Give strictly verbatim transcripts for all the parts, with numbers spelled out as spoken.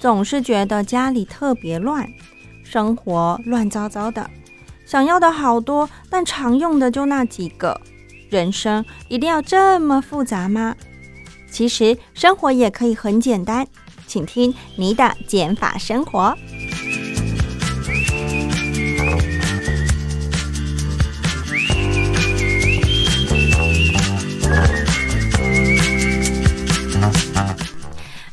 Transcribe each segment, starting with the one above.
总是觉得家里特别乱，生活乱糟糟的，想要的好多，但常用的就那几个。人生一定要这么复杂吗？其实生活也可以很简单，请听你的减法生活。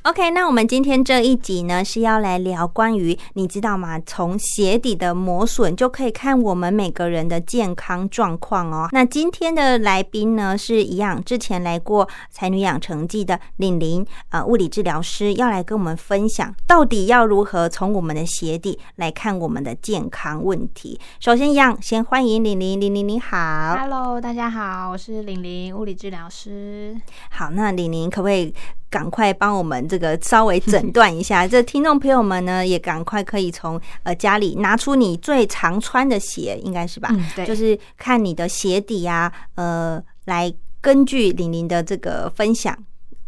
OK， 那我们今天这一集呢是要来聊关于，你知道吗，从鞋底的磨损就可以看我们每个人的健康状况哦。那今天的来宾呢是一样之前来过才女养成记的玲玲、呃、物理治疗师，要来跟我们分享到底要如何从我们的鞋底来看我们的健康问题。首先一样先欢迎玲玲。玲玲你好。 Hello 大家好，我是玲玲物理治疗师。好，那玲玲可不可以赶快帮我们这个稍微诊断一下这听众朋友们呢也赶快可以从、呃、家里拿出你最常穿的鞋，应该是吧、嗯、对，就是看你的鞋底啊，呃，来根据玲玲的这个分享，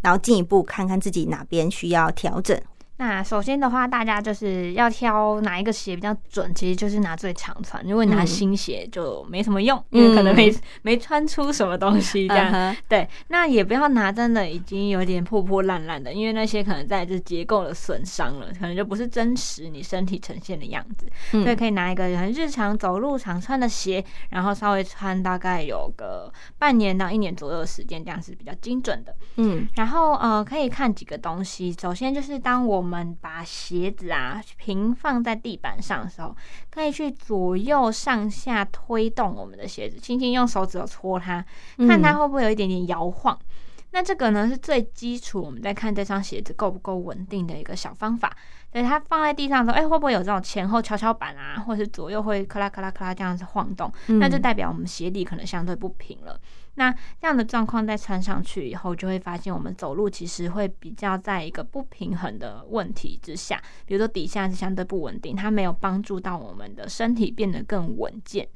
然后进一步看看自己哪边需要调整。那首先的话，大家就是要挑哪一个鞋比较准，其实就是拿最常穿。如果你拿新鞋就没什么用，嗯、因为可能没没穿出什么东西这样。嗯、对，那也不要拿真的已经有点破破烂烂的，因为那些可能在这结构的损伤了，可能就不是真实你身体呈现的样子。嗯、所以可以拿一个很日常走路常穿的鞋，然后稍微穿大概有个半年到一年左右的时间，这样是比较精准的。嗯，然后呃可以看几个东西，首先就是当我们我们把鞋子啊平放在地板上的时候，可以去左右上下推动我们的鞋子，轻轻用手指头戳它，看它会不会有一点点摇晃、嗯、那这个呢是最基础我们在看这双鞋子够不够稳定的一个小方法。所以它放在地上的时候、欸、会不会有这种前后跷跷板啊，或是左右会咔啦咔啦咔啦这样子晃动、嗯、那就代表我们鞋底可能相对不平了。那这样的状况在穿上去以后，就会发现我们走路其实会比较在一个不平衡的问题之下，比如说底下是相对不稳定，它没有帮助到我们的身体变得更稳健。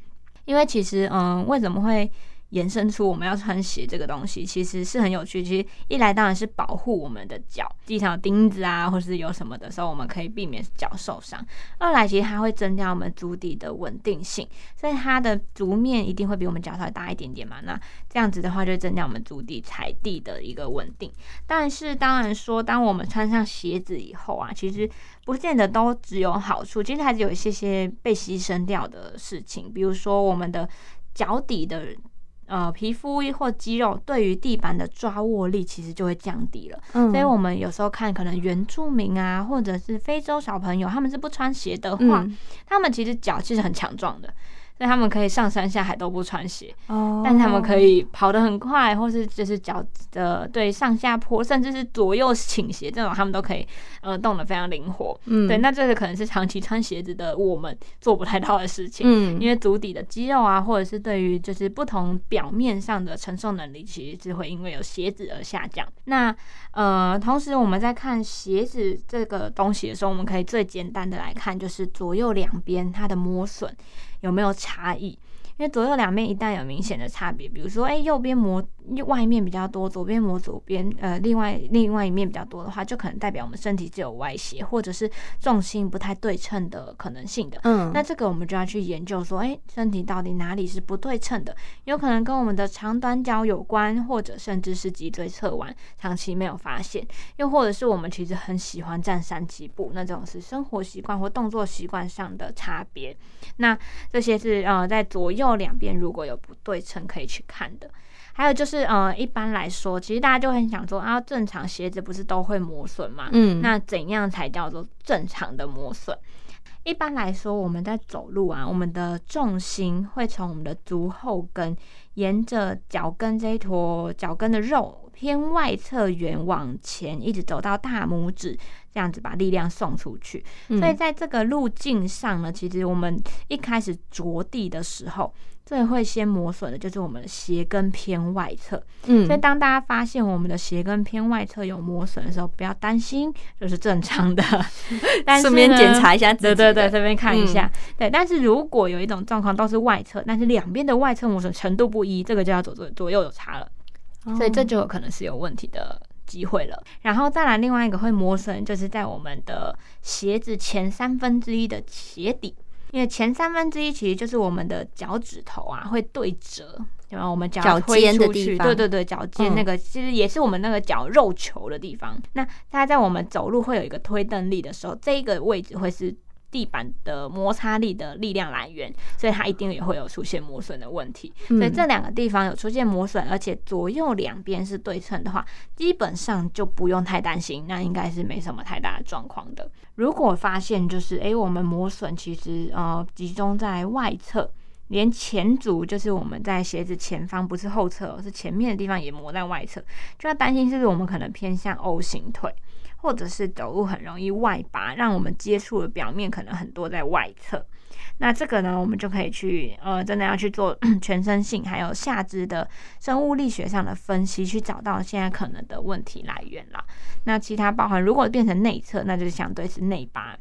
因为其实嗯，为什么会延伸出我们要穿鞋这个东西，其实是很有趣。其实一来当然是保护我们的脚，地上有钉子啊或是有什么的时候，我们可以避免脚受伤。二来其实它会增加我们足底的稳定性，所以它的足面一定会比我们脚稍微大一点点嘛，那这样子的话就会增加我们足底踩地的一个稳定。但是当然说当我们穿上鞋子以后啊，其实不见得都只有好处，其实还是有一些些被牺牲掉的事情。比如说我们的脚底的呃，皮肤或肌肉对于地板的抓握力其实就会降低了、嗯、所以我们有时候看可能原住民啊或者是非洲小朋友，他们是不穿鞋的话、嗯、他们其实脚其实很强壮的，所以他们可以上山下海都不穿鞋、哦、但他们可以跑得很快，或是就是脚的对上下坡甚至是左右倾斜，这种他们都可以呃动得非常灵活、嗯、对，那这个可能是长期穿鞋子的我们做不太到的事情、嗯、因为足底的肌肉啊或者是对于就是不同表面上的承受能力其实是会因为有鞋子而下降。那呃同时我们在看鞋子这个东西的时候，我们可以最简单的来看就是左右两边它的磨损有没有差异，因为左右两边一旦有明显的差别，比如说，哎，右边磨外面比较多，左边磨左边，呃，另外另外一面比较多的话，就可能代表我们身体是有歪斜或者是重心不太对称的可能性的。嗯，那这个我们就要去研究说，哎，身体到底哪里是不对称的？有可能跟我们的长短脚有关，或者甚至是脊椎侧弯，长期没有发现，又或者是我们其实很喜欢站三七步，那这种是生活习惯或动作习惯上的差别。那这些是呃，在左右。右两边如果有不对称可以去看的。还有就是呃，一般来说其实大家就很想说啊，正常鞋子不是都会磨损吗？嗯，那怎样才叫做正常的磨损？一般来说我们在走路啊，我们的重心会从我们的足后跟沿着脚跟这一坨脚跟的肉偏外侧缘往前一直走到大拇指，这样子把力量送出去、嗯、所以在这个路径上呢，其实我们一开始着地的时候最会先磨损的就是我们的鞋跟偏外侧、嗯、所以当大家发现我们的鞋跟偏外侧有磨损的时候，不要担心，就是正常的顺便检查一下自己，对对对，顺便看一下、嗯、对。但是如果有一种状况都是外侧，但是两边的外侧磨损程度不一，这个就要左右有差了，所以这就有可能是有问题的机会了。然后再来另外一个会磨损，就是在我们的鞋子前三分之一的鞋底，因为前三分之一其实就是我们的脚趾头啊会对折，对吧？我们脚尖的地方，对对对，脚尖那个、嗯、其实也是我们那个脚肉球的地方。那它在我们走路会有一个推蹬力的时候，这个位置会是地板的摩擦力的力量来源，所以它一定也会有出现磨损的问题。嗯、所以这两个地方有出现磨损，而且左右两边是对称的话，基本上就不用太担心，那应该是没什么太大的状况的。如果发现就是，哎、欸，我们磨损其实呃集中在外侧，连前足就是我们在鞋子前方，不是后侧，是前面的地方也磨在外侧，就要担心是不是我们可能偏向 O 型腿。或者是走路很容易外拔，让我们接触的表面可能很多在外侧。那这个呢，我们就可以去呃，真的要去做全身性还有下肢的生物力学上的分析，去找到现在可能的问题来源啦。那其他包含如果变成内侧，那就是相对是内拔，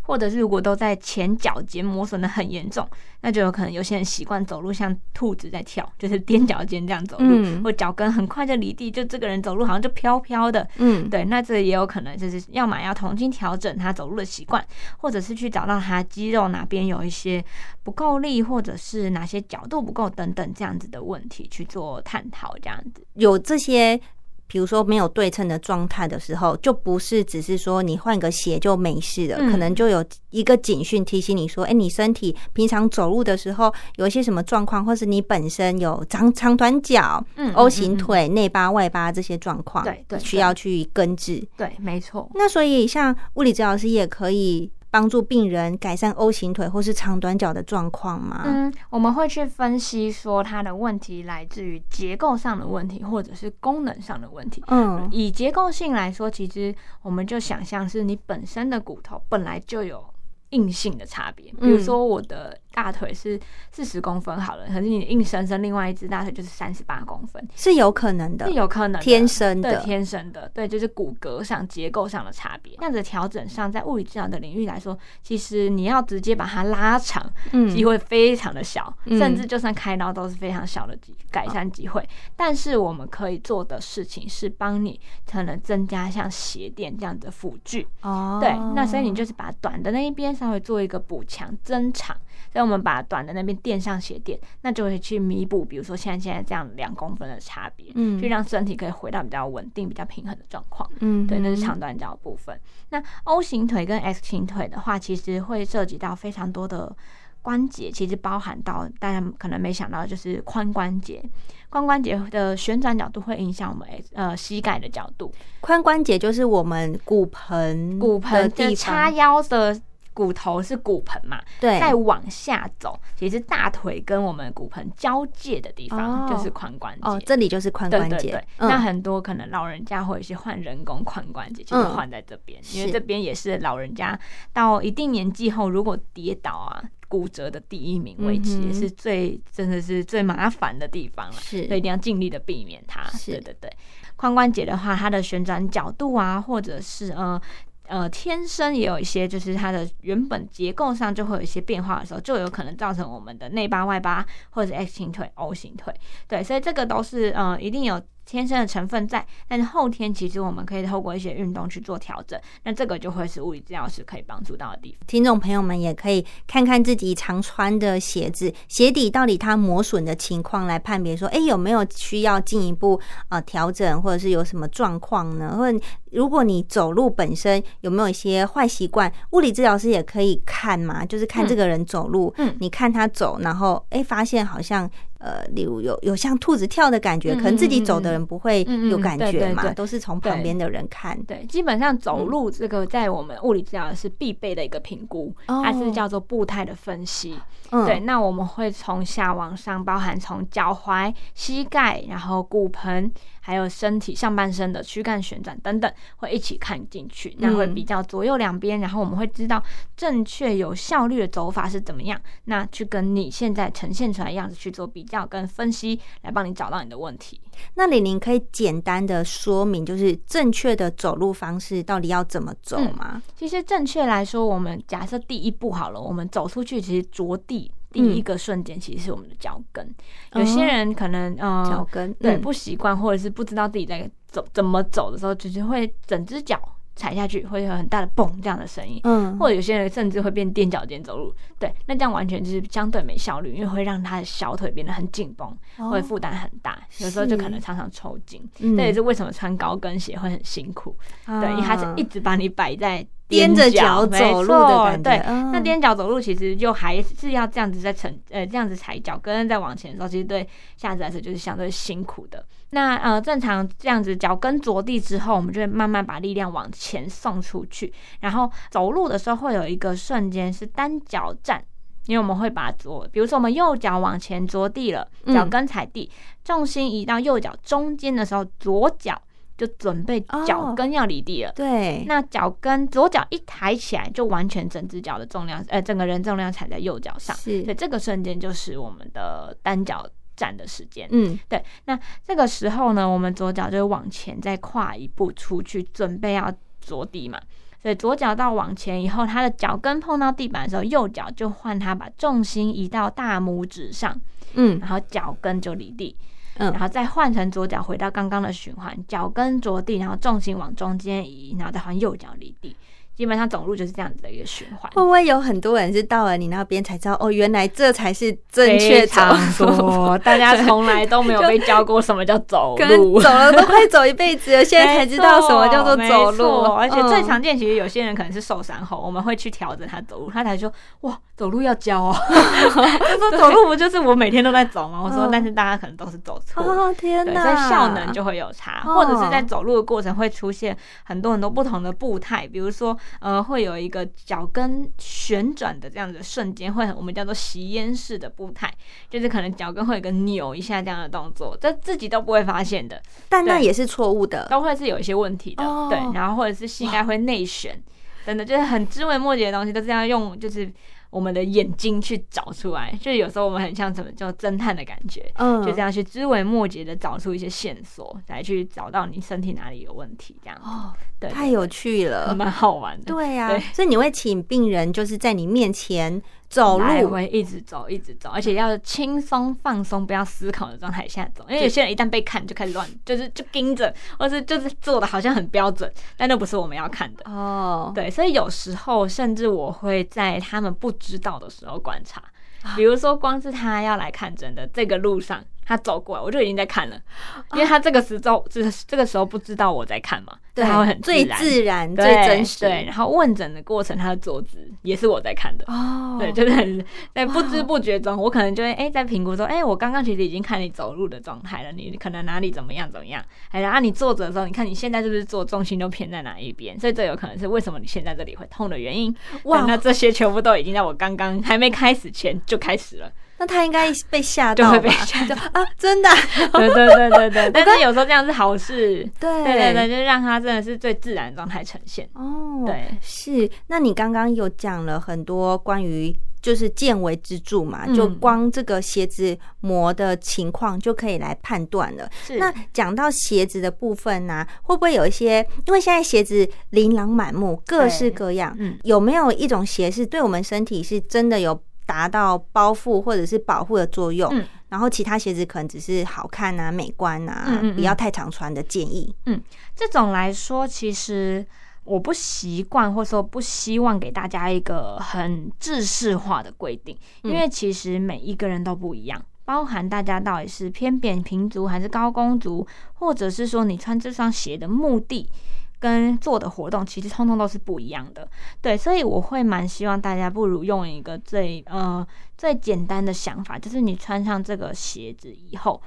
或者是如果都在前脚尖磨损的很严重，那就有可能有些人习惯走路像兔子在跳，就是踮脚尖这样走路、嗯、或脚跟很快就离地，就这个人走路好像就飘飘的、嗯、对，那这也有可能就是要么要重新调整他走路的习惯，或者是去找到他肌肉哪边有一些不够力，或者是哪些角度不够等等这样子的问题去做探讨。这样子有这些比如说没有对称的状态的时候，就不是只是说你换个鞋就没事了、嗯、可能就有一个警讯提醒你说，哎、欸，你身体平常走路的时候有一些什么状况，或是你本身有长长短脚、嗯、O 型腿、内、嗯嗯、八外八这些状况，对对，需要去根治。 对, 對没错。那所以像物理治疗师也可以帮助病人改善 O 型腿或是长短脚的状况吗？嗯，我们会去分析说它的问题来自于结构上的问题，或者是功能上的问题。嗯，以结构性来说，其实我们就想象是你本身的骨头本来就有硬性的差别，比如说我的大腿是四十公分好了，可是你硬生生另外一只大腿就是三十八公分，是有可能的，是有可能的，天生的，对，天生的，对，就是骨骼上结构上的差别。那样子调整上，在物理治疗的领域来说，其实你要直接把它拉长，机会非常的小，嗯、甚至就算开刀都是非常小的改善机会、嗯。但是我们可以做的事情是帮你可能增加像鞋垫这样的辅具。哦，对，那所以你就是把短的那一边稍微做一个补强增长，所以我们把短的那边垫上鞋垫，那就会去弥补比如说像现在这样两公分的差别、嗯、去让身体可以回到比较稳定比较平衡的状况、嗯、对，那是长短脚的部分。那 O 型腿跟 S 型腿的话，其实会涉及到非常多的关节，其实包含到大家可能没想到就是髋关节，髋关节的旋转角度会影响我们、呃、膝盖的角度。髋关节就是我们骨盆骨盆的叉腰的骨头是骨盆嘛，对，再往下走，其实大腿跟我们骨盆交界的地方就是髋关节。哦，这里就是髋关节。对对对、嗯。那很多可能老人家或者是换人工髋关节，就是换在这边、嗯，因为这边也是老人家到一定年纪后，如果跌倒啊。骨折的第一名位置也是最真的是最麻烦的地方了，所以一定要尽力的避免它。对对对，髋关节的话，它的旋转角度啊，或者是呃呃天生也有一些，就是它的原本结构上就会有一些变化的时候，就有可能造成我们的内八外八或者是 X 型腿、O 型腿。对，所以这个都是呃一定有天生的成分在，但是后天其实我们可以透过一些运动去做调整，那这个就会是物理治疗师可以帮助到的地方。听众朋友们也可以看看自己常穿的鞋子鞋底到底它磨损的情况，来判别说哎、欸，有没有需要进一步呃调整，或者是有什么状况呢？或者如果你走路本身有没有一些坏习惯，物理治疗师也可以看嘛，就是看这个人走路、嗯、你看他走，然后哎、欸、发现好像呃，例如有有像兔子跳的感觉，可能自己走的人不会有感觉嘛，嗯嗯嗯、对对对，都是从旁边的人看。对，对，基本上走路这个在我们物理治疗是必备的一个评估，嗯、它是叫做步态的分析、嗯。对，那我们会从下往上，包含从脚踝、膝盖，然后骨盆。还有身体上半身的躯干旋转等等会一起看进去，那会比较左右两边、嗯、然后我们会知道正确有效率的走法是怎么样，那去跟你现在呈现出来的样子去做比较跟分析，来帮你找到你的问题。那李宁可以简单的说明就是正确的走路方式到底要怎么走吗？嗯、其实正确来说，我们假设第一步好了，我们走出去其实着地第一个瞬间其实是我们的脚跟、嗯，有些人可能呃，脚跟对不习惯，或者是不知道自己在走怎么走的时候，就是会整只脚踩下去，会有很大的蹦这样的声音。嗯，或者有些人甚至会变踮脚尖走路。对，那这样完全就是相对没效率，因为会让他的小腿变得很紧绷，哦、会负担很大，有时候就可能常常抽筋。这也是为什么穿高跟鞋会很辛苦，嗯、对，因为它是一直把你摆在。踮着脚走路的感觉，对，嗯、那踮脚走路其实就还是要这样子在沉，呃，这样子踩脚跟在往前的时候，其实对下肢来说就是相对辛苦的。那呃，正常这样子脚跟着地之后，我们就会慢慢把力量往前送出去，然后走路的时候会有一个瞬间是单脚站。因为我们会把左，比如说我们右脚往前着地了，脚跟踩地，嗯、重心移到右脚中间的时候，左脚就准备脚跟要离地了， oh, 对，那脚跟左脚一抬起来，就完全整只脚的重量，呃，整个人重量踩在右脚上，所以这个瞬间就是我们的单脚站的时间。嗯，对，那这个时候呢，我们左脚就会往前再跨一步出去，准备要着地嘛。所以左脚到往前以后，他的脚跟碰到地板的时候，右脚就换他把重心移到大拇指上，嗯，然后脚跟就离地。嗯、然后再换成左脚回到刚刚的循环，脚跟着地，然后重心往中间移，然后再换右脚离地。基本上走路就是这样子的一个循环。会不会有很多人是到了你那边才知道，哦，原来这才是正确走路？大家从来都没有被教过什么叫走路，可能走了都快走一辈子了，现在才知道什么叫做走路。而且最常见，其实有些人可能是受伤后，嗯、我们会去调整他走路，他才说哇，走路要教哦。他说走路不就是我每天都在走吗？我说，但是大家可能都是走错。哦天哪！所以效能就会有差，哦、或者是在走路的过程会出现很多很多不同的步态，比如说。呃，会有一个脚跟旋转的这样子的瞬间，会我们叫做吸烟式的步态，就是可能脚跟会有一个扭一下这样的动作，这自己都不会发现的，但那也是错误的，都会是有一些问题的，哦、对，然后或者是膝盖会内旋，真的就是很枝微末节的东西，都是要用就是我们的眼睛去找出来，就有时候我们很像什么叫侦探的感觉，嗯，就这样去枝微末节的找出一些线索，来去找到你身体哪里有问题，这样子。哦，对，太有趣了，蛮好玩的。对啊，對，所以你会请病人就是在你面前走路，我会一直走，一直走，而且要轻松放松，不要思考的状态下走，因为有些人一旦被看就开始乱，就是就盯着，或是就是做的好像很标准，但那不是我们要看的。哦，对，所以有时候甚至我会在他们不知道的时候观察，比如说光是他要来看诊的这个路上，他走过来我就已经在看了，因为他这个时候、哦、这个时候不知道我在看嘛，对，他会很自然，最自然最真实，对，然后问诊的过程他的坐姿也是我在看的，哦，对，就是很在不知不觉中我可能就会哎、欸、在评估说哎、欸、我刚刚其实已经看你走路的状态了，你可能哪里怎么样怎么样，还有啊你坐着的时候你看你现在是不是坐重心都偏在哪一边，所以这有可能是为什么你现在这里会痛的原因。哇，那这些全部都已经在我刚刚还没开始前就开始了，那他应该被吓到吧，就会被吓到啊！真的、啊，对对对对对。但是有时候这样是好事，对对对，就是让他真的是最自然状态呈现。哦，对，是。那你刚刚有讲了很多关于就是见微知著嘛，嗯、就光这个鞋子磨的情况就可以来判断了。那讲到鞋子的部分呢、啊，会不会有一些？因为现在鞋子琳琅满目，各式各样，嗯、有没有一种鞋是对我们身体是真的有达到包覆或者是保护的作用，嗯、然后其他鞋子可能只是好看啊、美观啊，嗯嗯嗯不要太常穿的建议。嗯，这种来说，其实我不习惯，或者说不希望给大家一个很制式化的规定，因为其实每一个人都不一样。嗯包含大家到底是偏扁平足还是高弓足，或者是说你穿这双鞋的目的跟做的活动，其实通通都是不一样的。对，所以我会蛮希望大家不如用一个最呃最简单的想法，就是你穿上这个鞋子以后，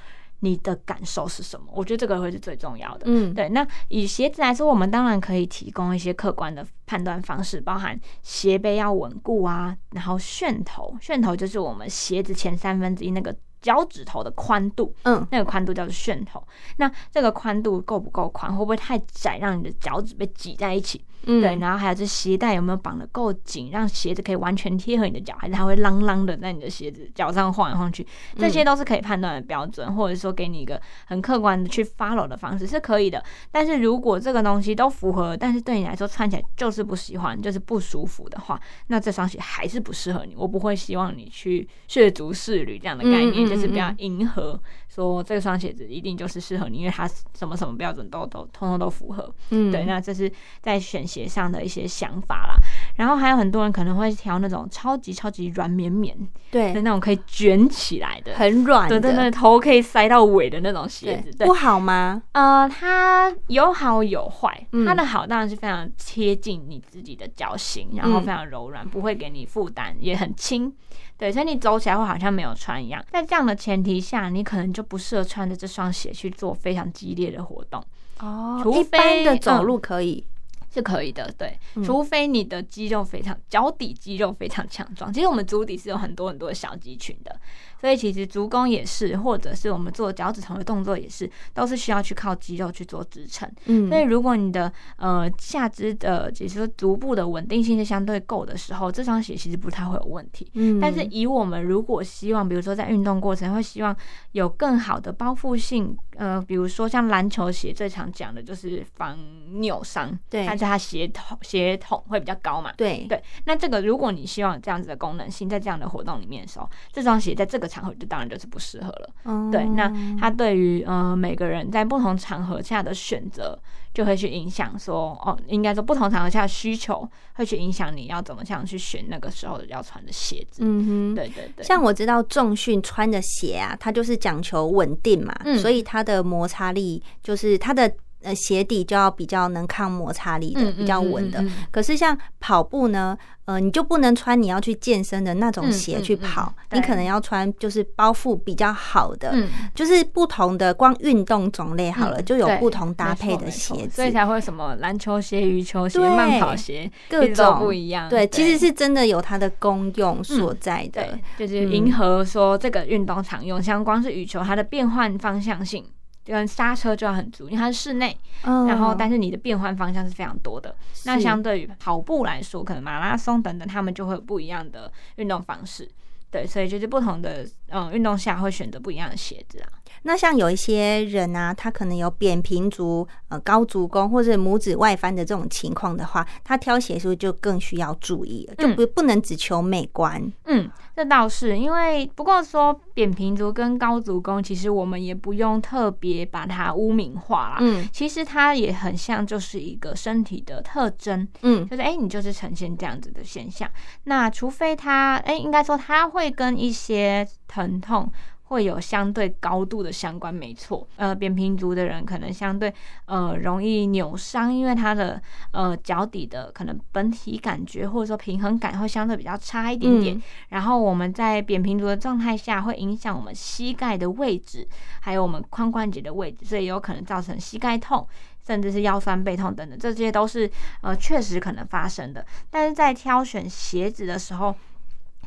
你的感受是什么？我觉得这个会是最重要的。嗯，对。那以鞋子来说，我们当然可以提供一些客观的判断方式，包含鞋背要稳固啊，然后楦头，楦头就是我们鞋子前三分之一那个脚趾头的宽度，嗯，那个宽度叫做楦头。那这个宽度够不够宽？会不会太窄，让你的脚趾被挤在一起？嗯，对。然后还有这鞋带有没有绑得够紧，让鞋子可以完全贴合你的脚，还是它会啷啷的在你的鞋子脚上晃来晃去？这些都是可以判断的标准，嗯、或者说给你一个很客观的去 follow 的方式是可以的。但是如果这个东西都符合，但是对你来说穿起来就是不喜欢，就是不舒服的话，那这双鞋还是不适合你。我不会希望你去削足适履这样的概念。嗯嗯就是不要迎合、嗯、说这双鞋子一定就是适合你，因为它什么什么标准都都通通都符合。嗯，对，那这是在选鞋上的一些想法啦。然后还有很多人可能会挑那种超级超级软绵绵，对，那种可以卷起来的，很软的，对对对，头可以塞到尾的那种鞋子，对，不好吗？呃，它有好有坏、嗯，它的好当然是非常贴近你自己的脚型，然后非常柔软、嗯，不会给你负担，也很轻，对，所以你走起来会好像没有穿一样。在这样的前提下，你可能就不适合穿着这双鞋去做非常激烈的活动哦，除非一般的走路可以。嗯，是可以的，对、嗯，除非你的肌肉非常，脚底肌肉非常强壮。其实我们足底是有很多很多的小肌群的，所以其实足弓也是，或者是我们做脚趾头的动作也是，都是需要去靠肌肉去做支撑。嗯，所以如果你的呃下肢的，也就是足部的稳定性是相对够的时候，这双鞋其实不太会有问题。嗯，但是以我们如果希望，比如说在运动过程会希望有更好的包覆性，呃，比如说像篮球鞋最常讲的就是防扭伤，对。它鞋筒鞋筒会比较高嘛，对对，那这个如果你希望有这样子的功能性在这样的活动里面的时候，这双鞋在这个场合就当然就是不适合了、嗯、对，那它对于呃每个人在不同场合下的选择就会去影响说哦，应该说不同场合下的需求会去影响你要怎么想去选那个时候要穿的鞋子。嗯哼，对对对，像我知道重训穿的鞋啊，它就是讲求稳定嘛、嗯、所以它的摩擦力就是它的呃，鞋底就要比较能抗摩擦力的，比较稳的。可是像跑步呢，呃，你就不能穿你要去健身的那种鞋去跑，你可能要穿就是包覆比较好的，就是不同的光运动种类好了，就有不同搭配的鞋子，所以才会什么篮球鞋、羽球鞋、慢跑鞋，各种不一样。对，其实是真的有它的功用所在的，就是迎合说这个运动常用。像光是羽球，它的变换方向性。跟刹车就要很足，因为它是室内， oh. 然后但是你的变换方向是非常多的。那相对于跑步来说，可能马拉松等等，他们就会有不一样的运动方式。对，所以就是不同的嗯运动下会选择不一样的鞋子啊。那像有一些人啊，他可能有扁平足、呃高足弓或者拇指外翻的这种情况的话，他挑鞋是不是就更需要注意了？就不、嗯、不能只求美观。嗯，这倒是，因为不过说扁平足跟高足弓，其实我们也不用特别把它污名化啦。嗯，其实它也很像就是一个身体的特征。嗯，就是哎、欸，你就是呈现这样子的现象。那除非它哎、欸，应该说它会跟一些疼痛。会有相对高度的相关，没错。呃，扁平足的人可能相对呃容易扭伤，因为他的呃脚底的可能本体感觉或者说平衡感会相对比较差一点点。嗯、然后我们在扁平足的状态下，会影响我们膝盖的位置，还有我们髋关节的位置，所以有可能造成膝盖痛。甚至是腰酸背痛等等，这些都是呃确实可能发生的。但是在挑选鞋子的时候，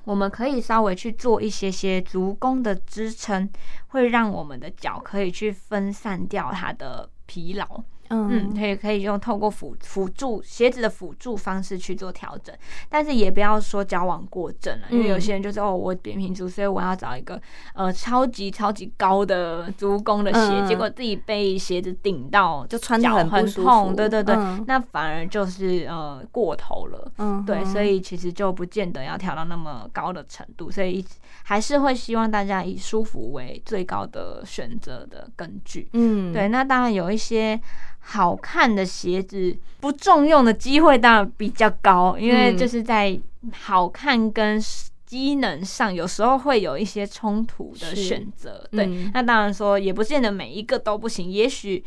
我们可以稍微去做一些些足弓的支撑，会让我们的脚可以去分散掉它的疲劳。嗯，可以可以用透过辅辅助鞋子的辅助方式去做调整，但是也不要说矫枉过正了、啊，因为有些人就是哦，我扁平足，所以我要找一个呃超级超级高的足弓的鞋、嗯，结果自己被鞋子顶到，就穿脚很痛，对对对、嗯，那反而就是呃过头了，嗯，对，所以其实就不见得要调到那么高的程度，所以还是会希望大家以舒服为最高的选择的根据，嗯，对，那当然有一些。好看的鞋子不重用的机会当然比较高，因为就是在好看跟机能上有时候会有一些冲突的选择、嗯、对，那当然说也不见得每一个都不行，也许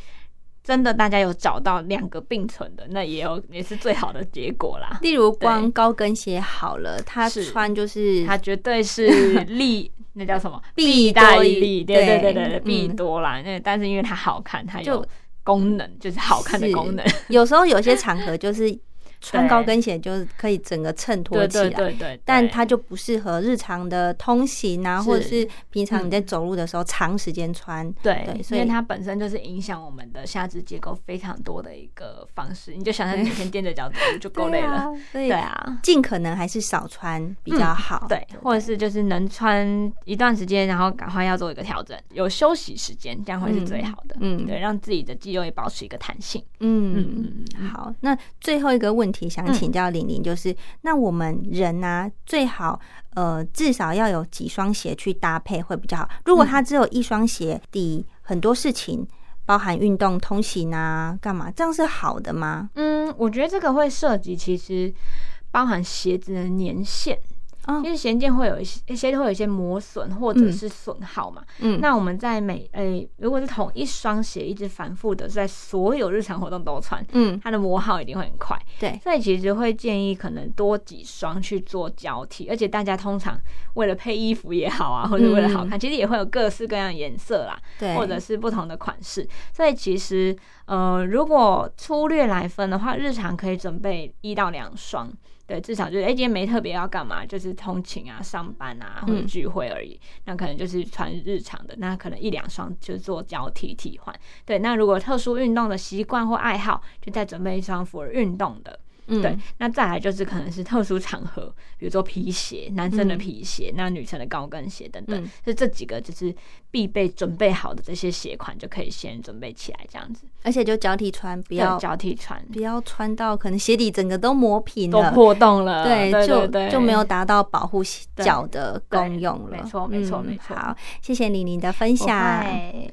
真的大家有找到两个并存的，那也有也是最好的结果啦。例如光高跟鞋好了，他穿就是他绝对是利那叫什么弊大于利，对对对对，弊多啦、嗯、但是因为它好看，它有功能，就是好看的功能。有时候有些场合就是穿高跟鞋就是可以整个衬托起来，对对 对, 對，但它就不适合日常的通行啊，或者是平常你在走路的时候长时间穿。对，對，所以因为它本身就是影响我们的下肢结构非常多的一个方式。你就想象你先踮着脚走路就够累了，对啊，尽、啊、可能还是少穿比较好。嗯、對, 對, 對, 对，或者是就是能穿一段时间，然后赶快要做一个调整，有休息时间，这样会是最好的。嗯，对，让自己的肌肉也保持一个弹性。嗯嗯嗯，好，那最后一个问题。题想请教玲玲，就是、嗯、那我们人啊，最好呃至少要有几双鞋去搭配会比较好。如果他只有一双鞋，抵很多事情。包含运动、通行啊，干嘛？这样是好的吗？嗯，我觉得这个会涉及，其实包含鞋子的年限。哦、其实鞋垫会有一些，鞋子会有一些磨损或者是损耗嘛。嗯，那我们在每诶、欸，如果是同一双鞋一直反复的在所有日常活动都穿，嗯，它的磨耗一定会很快。对，所以其实会建议可能多几双去做交替，而且大家通常为了配衣服也好啊，或者为了好看，嗯、其实也会有各式各样的颜色啦，对，或者是不同的款式。所以其实呃，如果粗略来分的话，日常可以准备一到两双。对，至少就是哎、欸，今天没特别要干嘛，就是通勤啊、上班啊或者聚会而已。嗯、那可能就是穿日常的，那可能一两双就做交替替换。对，那如果特殊运动的习惯或爱好，就再准备一双符合运动的。嗯、对，那再来就是可能是特殊场合，比如说皮鞋，男生的皮鞋，嗯、那女生的高跟鞋等等，就、嗯、这几个就是必备准备好的这些鞋款，就可以先准备起来这样子。而且就交替穿，不要交替穿，不要穿到可能鞋底整个都磨平了、都破洞了，对，對對對就就没有达到保护脚的功用了。没错，没错，没错、嗯。好，谢谢玲玲的分享。